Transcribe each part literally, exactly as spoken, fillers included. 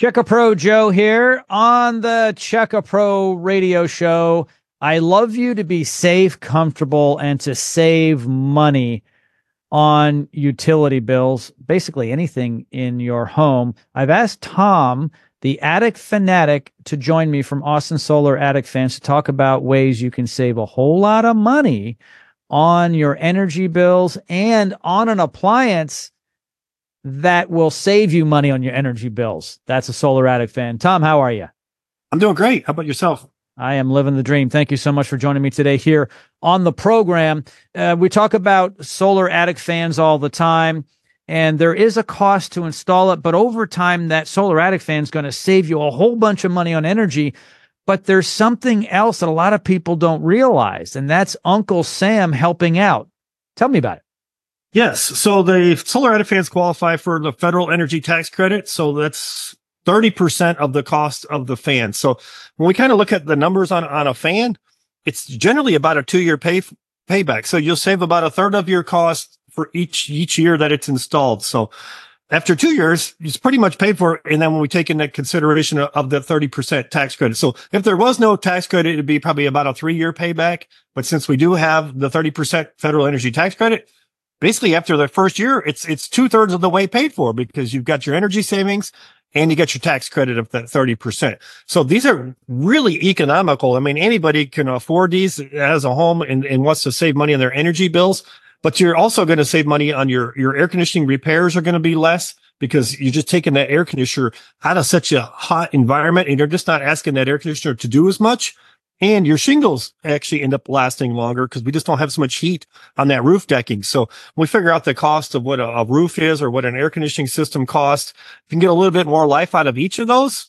Check a Pro Joe here on the Check a Pro Radio Show. I love you to be safe, comfortable, and to save money on utility bills, basically anything in your home. I've asked Tom, the Attic Fanatic, to join me from Austin Solar Attic Fans to talk about ways you can save a whole lot of money on your energy bills and on an appliance that will save you money on your energy bills. That's a Solar Attic Fan. Tom, how are you? I'm doing great. How about yourself? I am living the dream. Thank you so much for joining me today here on the program. Uh, we talk about Solar Attic Fans all the time, and there is a cost to install it, but over time, that Solar Attic Fan is going to save you a whole bunch of money on energy. But there's something else that a lot of people don't realize, and that's Uncle Sam helping out. Tell me about it. Yes. So the Solar Attic Fans qualify for the federal energy tax credit. So that's thirty percent of the cost of the fan. So when we kind of look at the numbers on, on a fan, it's generally about a two year pay payback. So you'll save about a third of your cost for each, each year that it's installed. So after two years, it's pretty much paid for. And then when we take into consideration of, of the thirty percent tax credit. So if there was no tax credit, it'd be probably about a three year payback. But since we do have the thirty percent federal energy tax credit, basically, after the first year, it's it's two thirds of the way paid for because you've got your energy savings and you get your tax credit of that thirty percent. So these are really economical. I mean, anybody can afford these as a home and, and wants to save money on their energy bills. But you're also going to save money on your, your air conditioning repairs are going to be less because you're just taking that air conditioner out of such a hot environment and you're just not asking that air conditioner to do as much. And your shingles actually end up lasting longer because we just don't have so much heat on that roof decking. So when we figure out the cost of what a, a roof is or what an air conditioning system costs, if you can get a little bit more life out of each of those,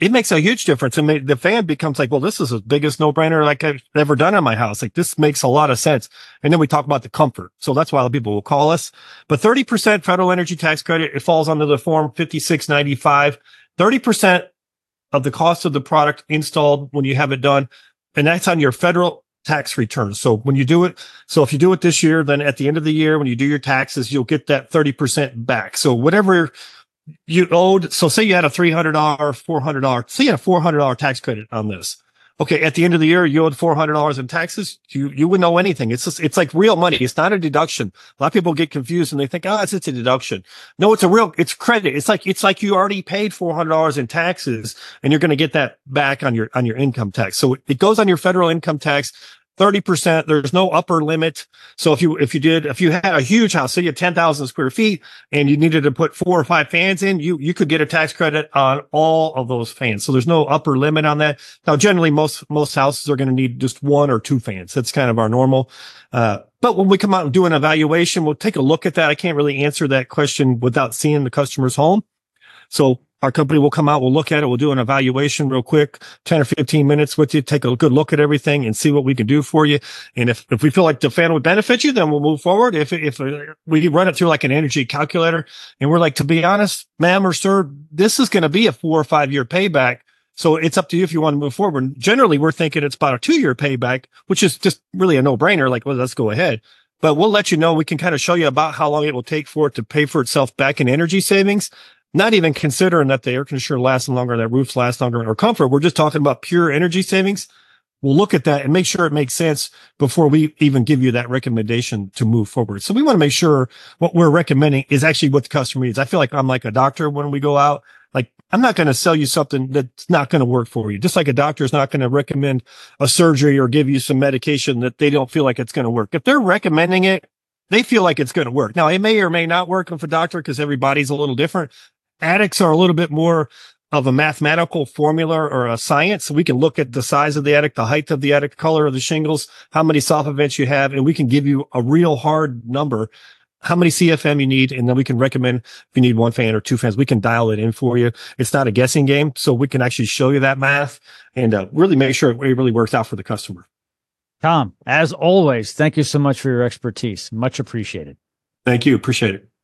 it makes a huge difference. And the fan becomes like, well, this is the biggest no-brainer like I've ever done in my house. Like this makes a lot of sense. And then we talk about the comfort. So that's why a lot of people will call us. But thirty percent federal energy tax credit, it falls under the form fifty-six ninety-five, thirty percent of the cost of the product installed when you have it done. And that's on your federal tax return. So when you do it, so if you do it this year, then at the end of the year, when you do your taxes, you'll get that thirty percent back. So whatever you owed. So say you had a three hundred dollars, four hundred dollars, say you had a four hundred dollars tax credit on this. Okay. At the end of the year, you owed four hundred dollars in taxes. You, you wouldn't owe anything. It's just, it's like real money. It's not a deduction. A lot of people get confused and they think, oh, it's, it's a deduction. No, it's a real, it's credit. It's like, it's like you already paid four hundred dollars in taxes and you're going to get that back on your, on your income tax. So it goes on your federal income tax, thirty percent. There's no upper limit. So if you, if you did, if you had a huge house, say you had ten thousand square feet and you needed to put four or five fans in, you, you could get a tax credit on all of those fans. So there's no upper limit on that. Now, generally, most, most houses are going to need just one or two fans. That's kind of our normal. Uh, but when we come out and do an evaluation, we'll take a look at that. I can't really answer that question without seeing the customer's home. So our company will come out, we'll look at it, we'll do an evaluation real quick, ten or fifteen minutes with you, take a good look at everything and see what we can do for you. And if, if we feel like the fan would benefit you, then we'll move forward. If, if we run it through like an energy calculator and we're like, to be honest, ma'am or sir, this is going to be a four or five year payback. So it's up to you if you want to move forward. Generally, we're thinking it's about a two year payback, which is just really a no brainer. Like, well, let's go ahead. But we'll let you know, we can kind of show you about how long it will take for it to pay for itself back in energy savings. Not even considering that the air conditioner lasts longer, that roofs last longer, or comfort. We're just talking about pure energy savings. We'll look at that and make sure it makes sense before we even give you that recommendation to move forward. So we want to make sure what we're recommending is actually what the customer needs. I feel like I'm like a doctor when we go out. Like, I'm not going to sell you something that's not going to work for you. Just like a doctor is not going to recommend a surgery or give you some medication that they don't feel like it's going to work. If they're recommending it, they feel like it's going to work. Now, it may or may not work with a doctor because everybody's a little different. Attics are a little bit more of a mathematical formula or a science. So we can look at the size of the attic, the height of the attic, color of the shingles, how many soffit vents you have, and we can give you a real hard number, how many C F M you need, and then we can recommend if you need one fan or two fans, we can dial it in for you. It's not a guessing game, so we can actually show you that math and uh, really make sure it really works out for the customer. Tom, as always, thank you so much for your expertise. Much appreciated. Thank you. Appreciate it.